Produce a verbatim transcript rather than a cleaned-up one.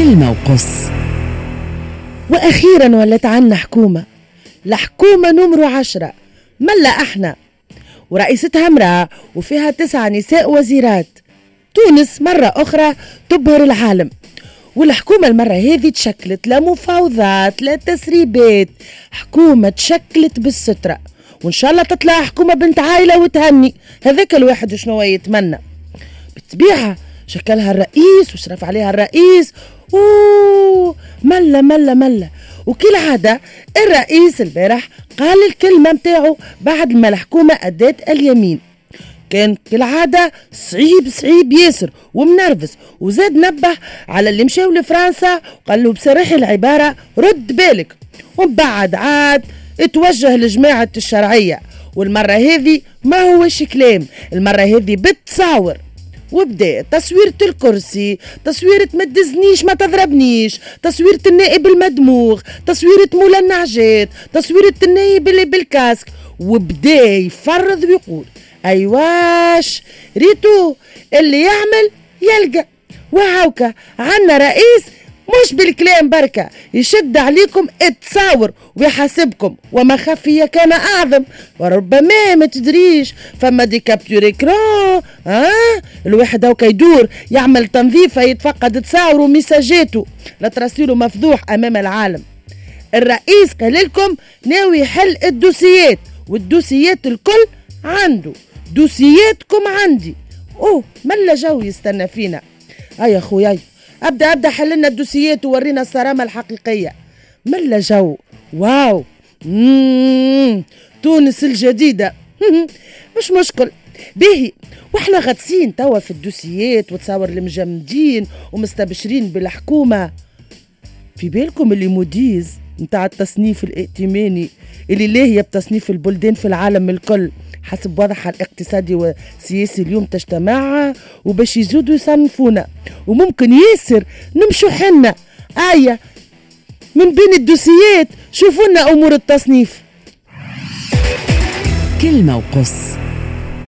كلمة وقص. وأخيرا ولت عنا حكومة، لحكومة نمرو عشرة ملا احنا، ورئيستها امرأة وفيها تسعة نساء وزيرات. تونس مرة أخرى تبهر العالم، والحكومة المرة هذه تشكلت لا مفاوضات لا تسريبات، حكومة تشكلت بالسترة، وإن شاء الله تطلع حكومة بنت عائلة وتهني. هذاك الواحد شنو يتمنى؟ بالطبيعة شكلها الرئيس وشرف عليها الرئيس، أوه ملا ملا ملا. وكالعادة الرئيس البارح قال الكلمة متاعه بعد ما الحكومة أدت اليمين. كان كالعادة صعيب صعيب ياسر ومنرفز، وزاد نبه على اللي مشاو لفرنسا وقال له بصراحة العبارة رد بالك. ومن بعد عاد اتوجه لجماعة الشرعية، والمرة هذه ما هوش كلام، المرة هذه بتصاور. وبدأ تصويرة الكرسي، تصويرة ما تدزنيش ما تضربنيش، تصويرة النائب المدموغ، تصويرة مولا النعجات، تصويرة النائب اللي بالكاسك. وبدأ يفرض ويقول أيواش ريتو اللي يعمل يلقى. وهاوكا عنا رئيس مش بالكلام بركة، يشد عليكم التصاور ويحاسبكم، وما خفي كان أعظم. وربما ما تدريش فما دي كابتور إكران، آه؟ الواحد هاوكا يدور يعمل تنظيفة يتفقد تصاور ومساجاته، لا ترسيله مفضوح أمام العالم. الرئيس قال لكم ناوي يحل الدوسيات، والدوسيات الكل عنده، دوسياتكم عندي. أوه ملا جو يستنى فينا. أي يا خويا أبدأ أبدأ حلنا الدوسيات وورينا الصرامة الحقيقية. ملا جو واو. مم. تونس الجديدة مش مشكل به. وإحنا غطسين توا في الدوسيات وتصور المجمدين ومستبشرين بالحكومة. في بالكم اللي موديز متاع التصنيف الائتماني اللي لاهية بتصنيف البلدان في العالم الكل حسب وضعها الاقتصادي والسياسي اليوم تجتمع، وباش يزودوا يصنفونا وممكن ياسر نمشوا حنا. آية من بين الدوسيات شوفونا أمور التصنيف. كلمة وقص.